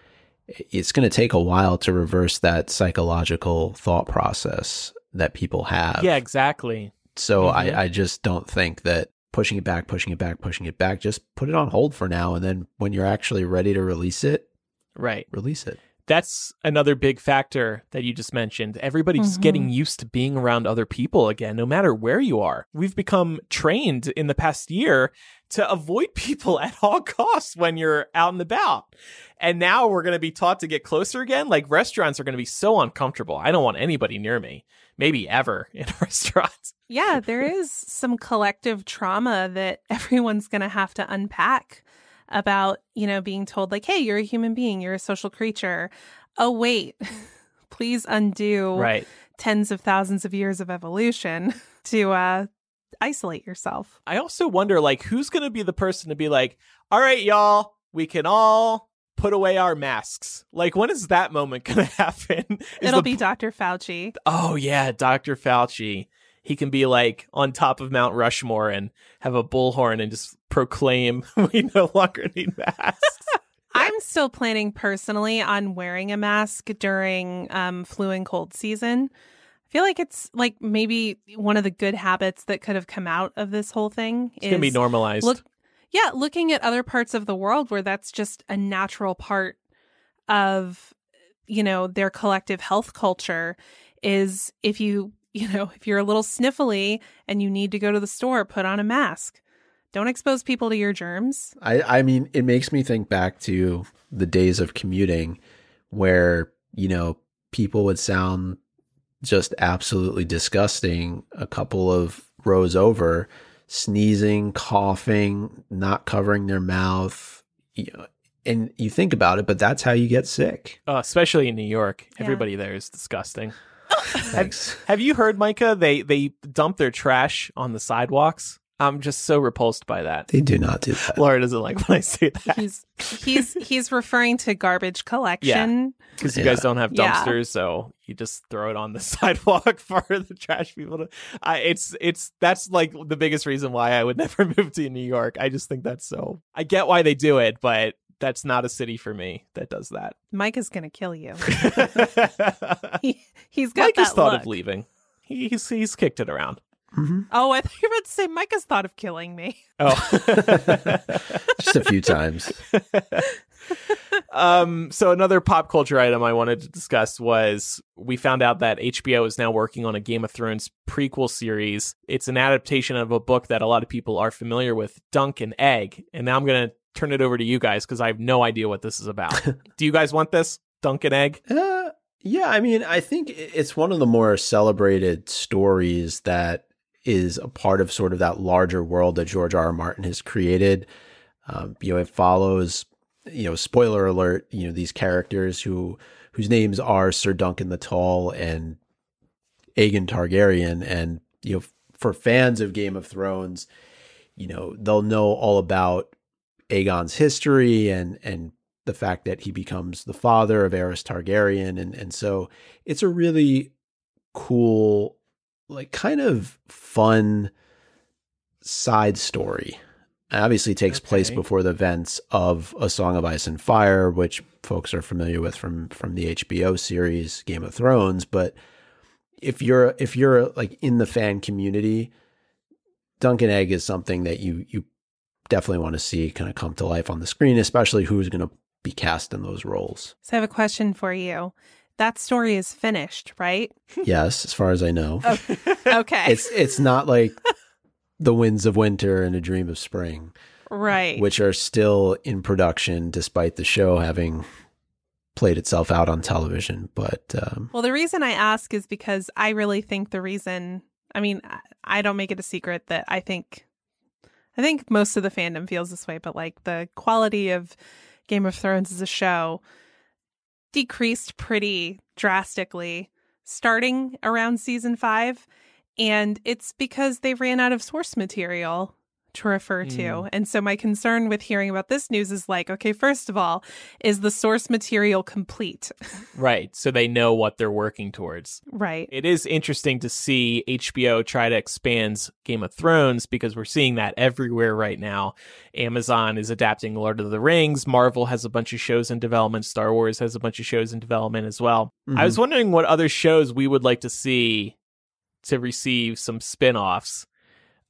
It's going to take a while to reverse that psychological thought process that people have. Yeah, exactly. So mm-hmm. I just don't think that pushing it back, just put it on hold for now. And then when you're actually ready to release it, right, release it. That's another big factor that you just mentioned. Everybody's mm-hmm. getting used to being around other people again, no matter where you are. We've become trained in the past year to avoid people at all costs when you're out and about. And now we're going to be taught to get closer again. Like, restaurants are going to be so uncomfortable. I don't want anybody near me, maybe ever, in a restaurant. Yeah, there is some collective trauma that everyone's going to have to unpack about, being told, like, hey, you're a human being, you're a social creature. Oh, wait, please undo tens of thousands of years of evolution to isolate yourself. I also wonder, like, who's going to be the person to be like, all right, y'all, we can all put away our masks. Like, when is that moment going to happen? It'll be Dr. Fauci. Oh, yeah, Dr. Fauci. He can be like on top of Mount Rushmore and have a bullhorn and just proclaim we no longer need masks. I'm still planning personally on wearing a mask during flu and cold season. I feel like it's like maybe one of the good habits that could have come out of this whole thing. It's going to be normalized. Looking at other parts of the world where that's just a natural part of, their collective health culture is if you're a little sniffly and you need to go to the store, put on a mask. Don't expose people to your germs. I mean, it makes me think back to the days of commuting where, people would sound just absolutely disgusting a couple of rows over, sneezing, coughing, not covering their mouth, and you think about it, but that's how you get sick. Especially in New York. Yeah. Everybody there is disgusting. Have you heard, Micah? They dump their trash on the sidewalks. I'm just so repulsed by that. They do not do that. Laura doesn't like when I say that. He's referring to garbage collection. Because you guys don't have dumpsters, so you just throw it on the sidewalk for the trash people to. That's like the biggest reason why I would never move to New York. I just think that's so. I get why they do it, but that's not a city for me that does that. Mike is going to kill you. He's got Mike that has thought look. Of leaving. He's kicked it around. Mm-hmm. Oh, I thought you were about to say Mike has thought of killing me. Oh. Just a few times. So another pop culture item I wanted to discuss was we found out that HBO is now working on a Game of Thrones prequel series. It's an adaptation of a book that a lot of people are familiar with, Dunk and Egg. And now I'm going to turn it over to you guys because I have no idea what this is about. Do you guys want this? Dunk and Egg? Yeah, I mean, I think it's one of the more celebrated stories that is a part of sort of that larger world that George R. R. Martin has created. It follows, spoiler alert, these characters whose names are Sir Duncan the Tall and Aegon Targaryen. And, for fans of Game of Thrones, they'll know all about Aegon's history and the fact that he becomes the father of Aerys Targaryen. And so it's a really cool, like, kind of fun side story. It obviously takes place before the events of A Song of Ice and Fire, which folks are familiar with from the HBO series Game of Thrones. But if you're like in the fan community, Dunk and Egg is something that you definitely want to see kind of come to life on the screen, especially who's going to be cast in those roles. So I have a question for you. That story is finished, right? Yes, as far as I know. Okay. It's not like The Winds of Winter and A Dream of Spring. Right. Which are still in production despite the show having played itself out on television. But well, the reason I ask is because I really think I don't make it a secret that I think most of the fandom feels this way, but like the quality of Game of Thrones as a show decreased pretty drastically starting around season 5. And it's because they ran out of source material to refer to. And so my concern with hearing about this news is like, okay, first of all, is the source material complete? Right. So they know what they're working towards. Right. It is interesting to see HBO try to expand Game of Thrones because we're seeing that everywhere right now. Amazon is adapting Lord of the Rings. Marvel has a bunch of shows in development. Star Wars has a bunch of shows in development as well. Mm-hmm. I was wondering what other shows we would like to see to receive some spinoffs.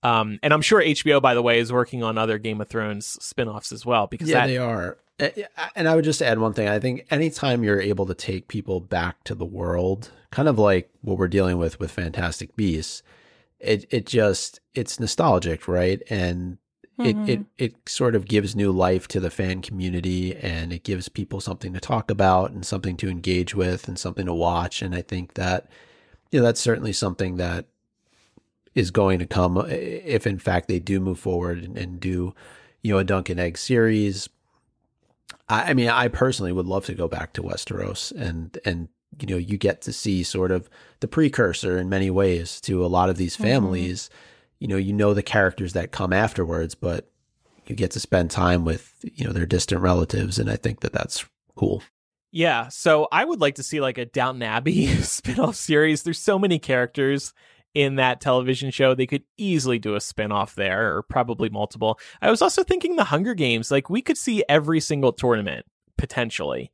And I'm sure HBO, by the way, is working on other Game of Thrones spinoffs as well. Because they are. And I would just add one thing. I think anytime you're able to take people back to the world, kind of like what we're dealing with Fantastic Beasts, it's nostalgic, right? And it sort of gives new life to the fan community, and it gives people something to talk about and something to engage with and something to watch. And I think that, you know, that's certainly something that is going to come if, in fact, they do move forward and do, you know, a Dunk and Egg series. I mean, I personally would love to go back to Westeros and, you know, you get to see sort of the precursor in many ways to a lot of these families. You know, the characters that come afterwards, but you get to spend time with, you know, their distant relatives. And I think that that's cool. Yeah. So I would like to see like a Downton Abbey spinoff series. There's so many characters in that television show, they could easily do a spinoff there, or probably multiple. I was also thinking the Hunger Games, like we could see every single tournament, potentially.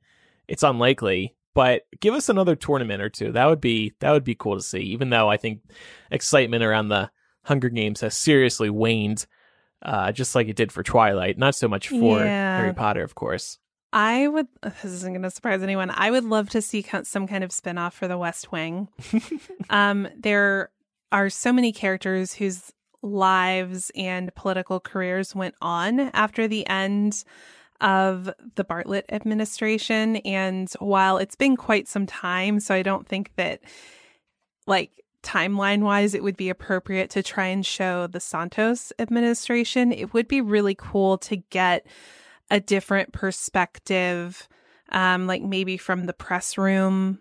It's unlikely, but give us another tournament or two. That would be cool to see, even though I think excitement around the Hunger Games has seriously waned, just like it did for Twilight, not so much for Harry Potter, of course. This isn't going to surprise anyone, I would love to see some kind of spinoff for The West Wing. There are so many characters whose lives and political careers went on after the end of the Bartlett administration. And while it's been quite some time, so I don't think that, like, timeline-wise, it would be appropriate to try and show the Santos administration, it would be really cool to get a different perspective, like maybe from the press room,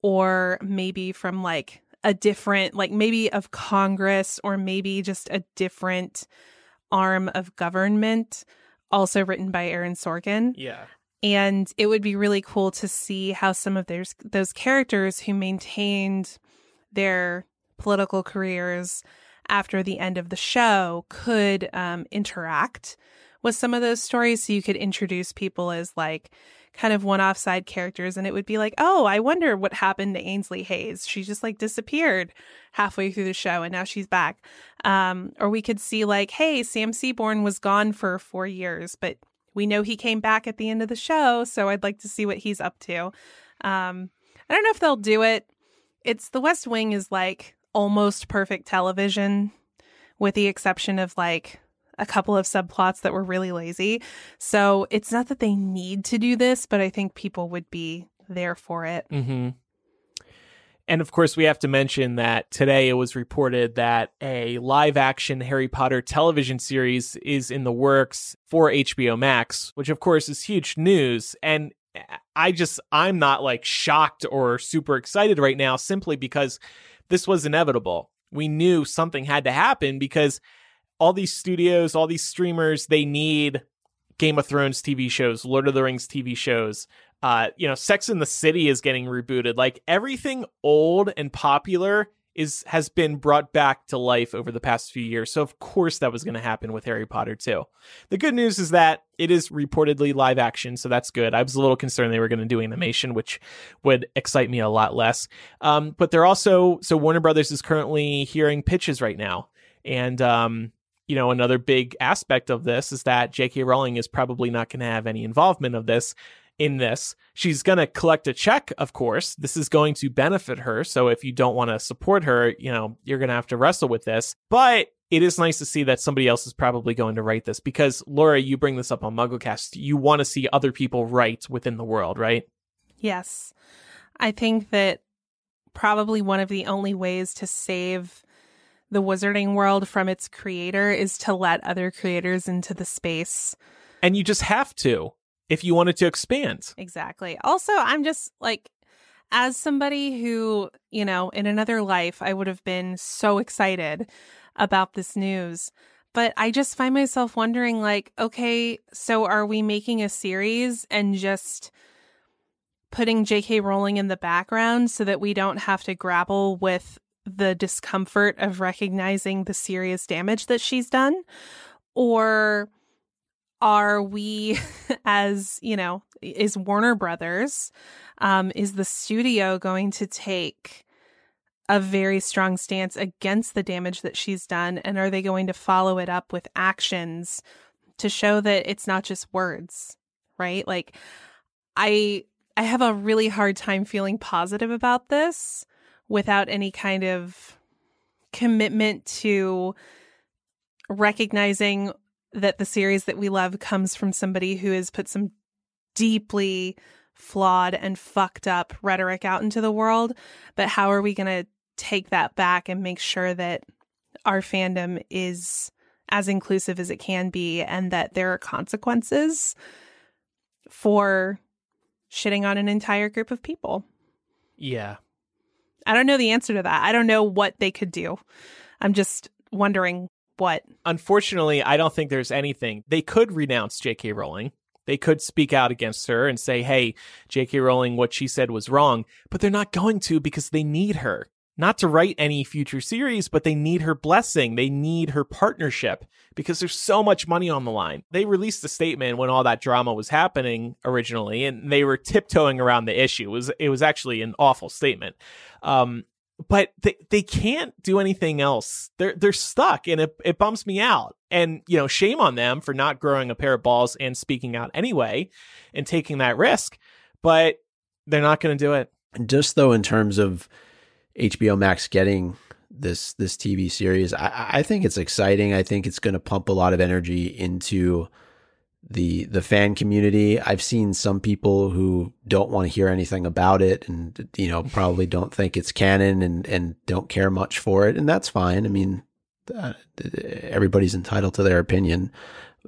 or maybe from, like, a different, like maybe of Congress, or maybe just a different arm of government, also written by Aaron Sorkin. Yeah. And it would be really cool to see how some of those characters who maintained their political careers after the end of the show could interact with some of those stories. So you could introduce people as like kind of one-off side characters, and it would be like, oh, I wonder what happened to Ainsley Hayes. She just like disappeared halfway through the show and now she's back. Or we could see like, hey, Sam Seaborn was gone for 4 years, but we know he came back at the end of the show, so I'd like to see what he's up to. I don't know if they'll do it. It's The West Wing is like almost perfect television, with the exception of like a couple of subplots that were really lazy. So it's not that they need to do this, but I think people would be there for it. Mm-hmm. And of course, we have to mention that today it was reported that a live action Harry Potter television series is in the works for HBO Max, which of course is huge news. And I'm not like shocked or super excited right now, simply because this was inevitable. We knew something had to happen because all these studios, all these streamers, they need Game of Thrones TV shows, Lord of the Rings TV shows. You know, Sex and the City is getting rebooted. Like everything old and popular has been brought back to life over the past few years. So of course that was going to happen with Harry Potter too. The good news is that it is reportedly live action, so that's good. I was a little concerned they were going to do animation, which would excite me a lot less. But they're also, so Warner Brothers is currently hearing pitches right now, and you know, another big aspect of this is that J.K. Rowling is probably not going to have any involvement of this. In this, she's going to collect a check, of course. This is going to benefit her. So if you don't want to support her, you know, you're going to have to wrestle with this. But it is nice to see that somebody else is probably going to write this, because, Laura, you bring this up on MuggleCast. You want to see other people write within the world, right? Yes. I think that probably one of the only ways to save the Wizarding World from its creator is to let other creators into the space. And you just have to, if you wanted to expand. Exactly. Also, I'm just like, as somebody who, you know, in another life, I would have been so excited about this news. But I just find myself wondering, like, okay, so are we making a series and just putting J.K. Rowling in the background so that we don't have to grapple with the discomfort of recognizing the serious damage that she's done? Or are we, as, you know, is Warner Brothers, is the studio going to take a very strong stance against the damage that she's done? And are they going to follow it up with actions to show that it's not just words, right? Like, I have a really hard time feeling positive about this without any kind of commitment to recognizing that the series that we love comes from somebody who has put some deeply flawed and fucked up rhetoric out into the world. But how are we going to take that back and make sure that our fandom is as inclusive as it can be and that there are consequences for shitting on an entire group of people? Yeah. I don't know the answer to that. I don't know what they could do. I'm just wondering what. Unfortunately, I don't think there's anything. They could renounce J.K. Rowling. They could speak out against her and say, hey, J.K. Rowling, what she said was wrong. But they're not going to, because they need her. Not to write any future series, but they need her blessing. They need her partnership, because there's so much money on the line. They released a statement when all that drama was happening originally, and they were tiptoeing around the issue. It was actually an awful statement. But they can't do anything else. They're stuck, and it bums me out. And, you know, shame on them for not growing a pair of balls and speaking out anyway and taking that risk. But they're not going to do it. Just though, in terms of HBO Max getting this TV series, I think it's exciting. I think it's going to pump a lot of energy into the fan community. I've seen some people who don't want to hear anything about it, and, you know, probably don't think it's canon and don't care much for it. And that's fine. I mean, everybody's entitled to their opinion.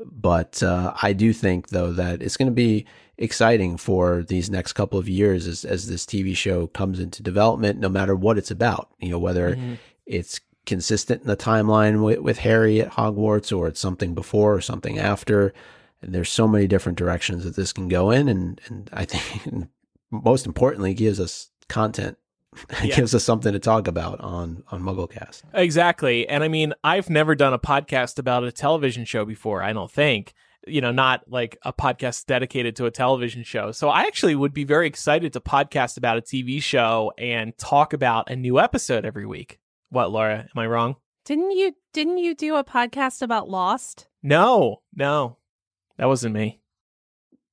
But I do think, though, that it's going to be exciting for these next couple of years as this TV show comes into development, no matter what it's about, you know, whether it's consistent in the timeline with Harry at Hogwarts, or it's something before or something after. And there's so many different directions that this can go in. And I think most importantly, gives us content. It gives us something to talk about on MuggleCast. Exactly. And I mean, I've never done a podcast about a television show before, I don't think. You know, not like a podcast dedicated to a television show. So I actually would be very excited to podcast about a TV show and talk about a new episode every week. What, Laura? Am I wrong? Didn't you do a podcast about Lost? No. That wasn't me.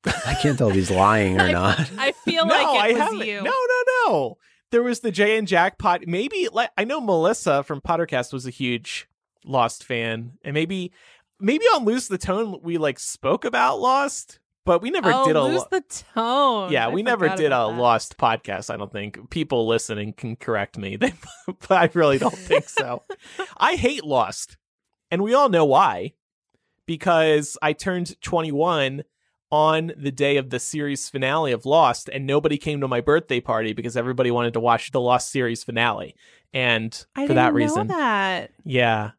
I can't tell if he's lying or not. I feel like it was you. No. There was the Jay and Jack pod. Maybe, like, I know Melissa from Pottercast was a huge Lost fan, and maybe on Lose the Tone we like spoke about Lost, but we never did a Lose the Tone. Yeah, we never did a Lost podcast. I don't think people listening can correct me. But I really don't think so. I hate Lost, and we all know why, because I turned 21. On the day of the series finale of Lost, and nobody came to my birthday party because everybody wanted to watch the Lost series finale, and I for that reason, that. yeah,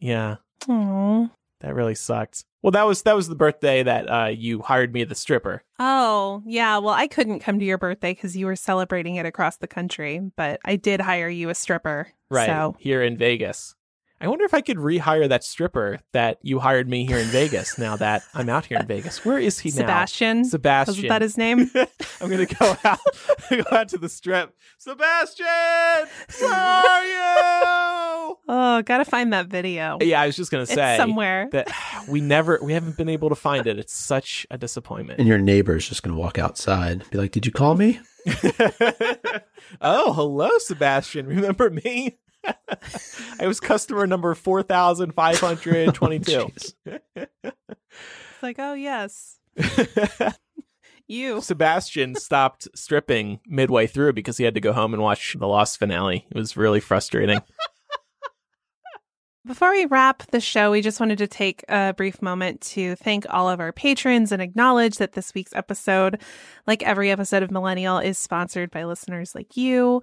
aww, that really sucked. Well, that was the birthday that you hired me the stripper. Oh yeah, well I couldn't come to your birthday because you were celebrating it across the country, but I did hire you a stripper, right? So. Here in Vegas. I wonder if I could rehire that stripper that you hired me here in Vegas now that I'm out here in Vegas. Where is he now? Sebastian. Wasn't that his name? I'm going to go out to the strip. Sebastian, where are you? Oh, got to find that video. Yeah, I was just going to say. It's somewhere. That we haven't been able to find it. It's such a disappointment. And your neighbor's just going to walk outside and be like, did you call me? Oh, hello, Sebastian. Remember me? I was customer number 4,522. It's like, oh, yes. You. Sebastian stopped stripping midway through because he had to go home and watch the Lost finale. It was really frustrating. Before we wrap the show, we just wanted to take a brief moment to thank all of our patrons and acknowledge that this week's episode, like every episode of Millennial, is sponsored by listeners like you.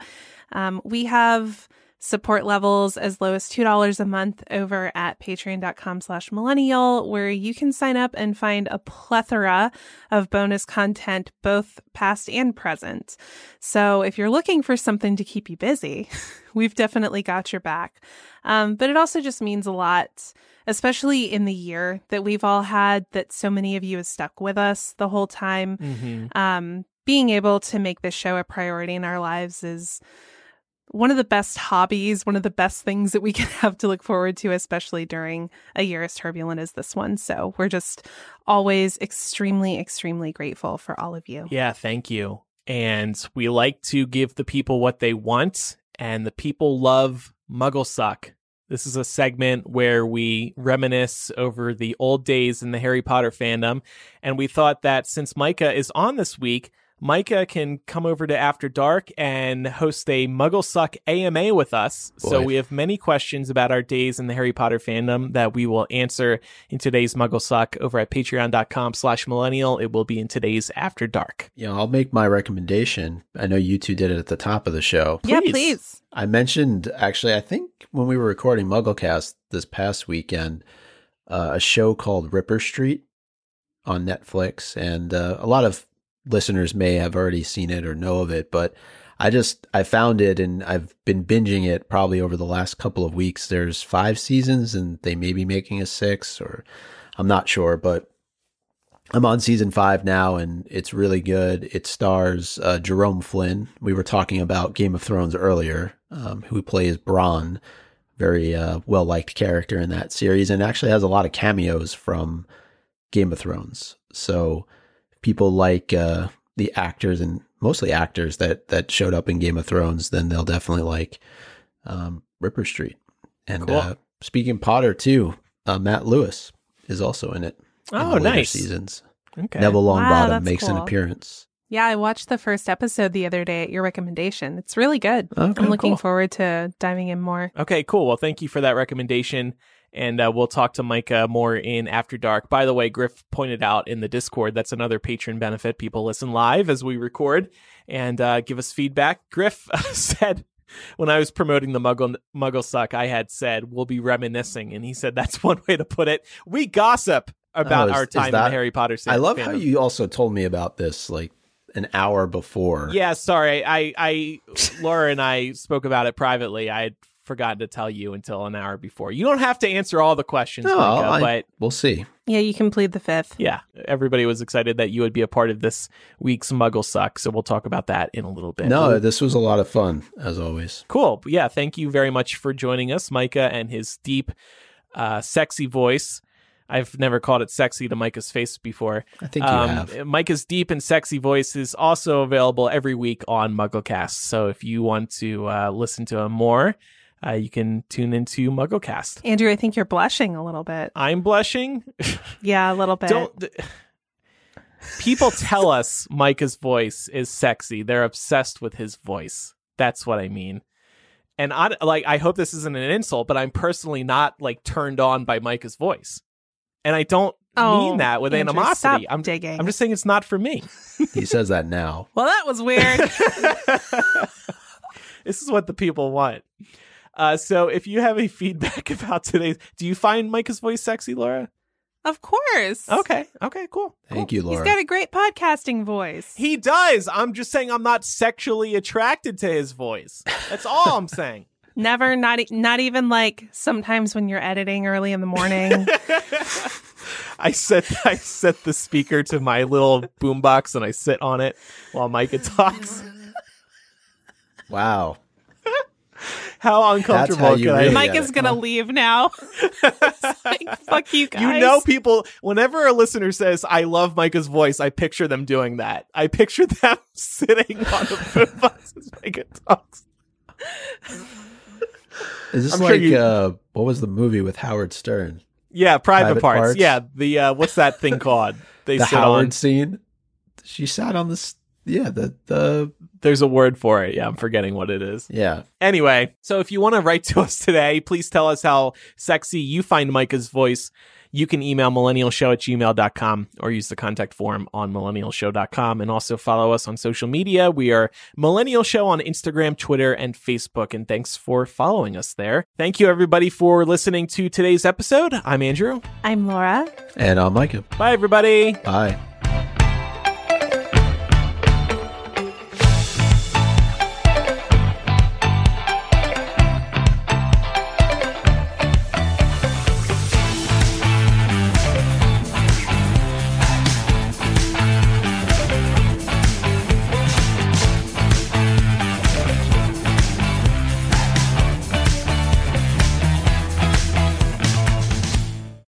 We have support levels as low as $2 a month over at patreon.com/millennial, where you can sign up and find a plethora of bonus content, both past and present. So if you're looking for something to keep you busy, we've definitely got your back. But it also just means a lot, especially in the year that we've all had, that so many of you have stuck with us the whole time. Mm-hmm. Being able to make this show a priority in our lives is one of the best hobbies, one of the best things that we can have to look forward to, especially during a year as turbulent as this one. So we're just always extremely, extremely grateful for all of you. Yeah, thank you. And we like to give the people what they want, and the people love Muggle Suck. This is a segment where we reminisce over the old days in the Harry Potter fandom. And we thought that since Micah is on this week, Micah can come over to After Dark and host a Muggle Suck AMA with us. Boy. So we have many questions about our days in the Harry Potter fandom that we will answer in today's Muggle Suck over at patreon.com/millennial. It will be in today's After Dark. You know, I'll make my recommendation. I know you two did it at the top of the show. Please. Yeah, please. I mentioned, actually, I think when we were recording MuggleCast this past weekend, a show called Ripper Street on Netflix, and a lot of listeners may have already seen it or know of it, but I found it and I've been binging it probably over the last couple of weeks. There's 5 seasons and they may be making a 6, or I'm not sure, but I'm on season 5 now and it's really good. It stars Jerome Flynn. We were talking about Game of Thrones earlier, who plays Bronn, very well-liked character in that series, and actually has a lot of cameos from Game of Thrones. So people like the actors, and mostly actors that showed up in Game of Thrones, then they'll definitely like Ripper Street. And cool. Speaking of Potter too, Matt Lewis is also in it. Oh, in the nice seasons. Okay. Neville Longbottom makes an appearance. Yeah, I watched the first episode the other day at your recommendation. It's really good. Okay, I'm looking forward to diving in more. Okay, cool. Well, thank you for that recommendation. And we'll talk to Micah more in After Dark. By the way, Griff pointed out in the Discord, that's another patron benefit. People listen live as we record and give us feedback. Griff said, when I was promoting the Muggle Suck, I had said, we'll be reminiscing. And he said, that's one way to put it. We gossip about our time in the Harry Potter series. I love fandom. How you also told me about this, like, an hour before. Yeah, sorry. I Laura and I spoke about it privately. I had forgotten to tell you until an hour before. You don't have to answer all the questions, but we'll see. Yeah, you can plead the fifth. Yeah. Everybody was excited that you would be a part of this week's Muggle Suck, so we'll talk about that in a little bit. No, this was a lot of fun, as always. Cool. Yeah, thank you very much for joining us, Micah, and his deep, sexy voice. I've never called it sexy to Micah's face before. I think you have. Micah's deep and sexy voice is also available every week on MuggleCast. So if you want to listen to him more, you can tune into MuggleCast. Andrew, I think you're blushing a little bit. I'm blushing? Yeah, a little bit. People tell us Micah's voice is sexy. They're obsessed with his voice. That's what I mean. And I hope this isn't an insult, but I'm personally not like turned on by Micah's voice. And I don't mean that with Andrew, animosity. Stop digging. I'm just saying it's not for me. He says that now. Well, that was weird. This is what the people want. So if you have any feedback about today's... Do you find Micah's voice sexy, Laura? Of course. Okay, cool. Thank you, Laura. He's got a great podcasting voice. He does. I'm just saying I'm not sexually attracted to his voice. That's all I'm saying. Never, not even like sometimes when you're editing early in the morning. I set the speaker to my little boombox and I sit on it while Micah talks. Wow. How uncomfortable Micah's going to leave now. Like, fuck you guys. You know, people, whenever a listener says, I love Micah's voice, I picture them doing that. I picture them sitting on the boombox as Micah talks. Is this what was the movie with Howard Stern? Yeah, Private Parts. Yeah, the what's that thing called? The Howard scene. She sat on the Yeah, there's a word for it. Yeah, I'm forgetting what it is. Yeah. Anyway, so if you want to write to us today, please tell us how sexy you find Micah's voice. You can email millennialshow@gmail.com or use the contact form on millennialshow.com, and also follow us on social media. We are Millennial Show on Instagram, Twitter, and Facebook, and thanks for following us there. Thank you, everybody, for listening to today's episode. I'm Andrew. I'm Laura. And I'm Micah. Bye, everybody. Bye.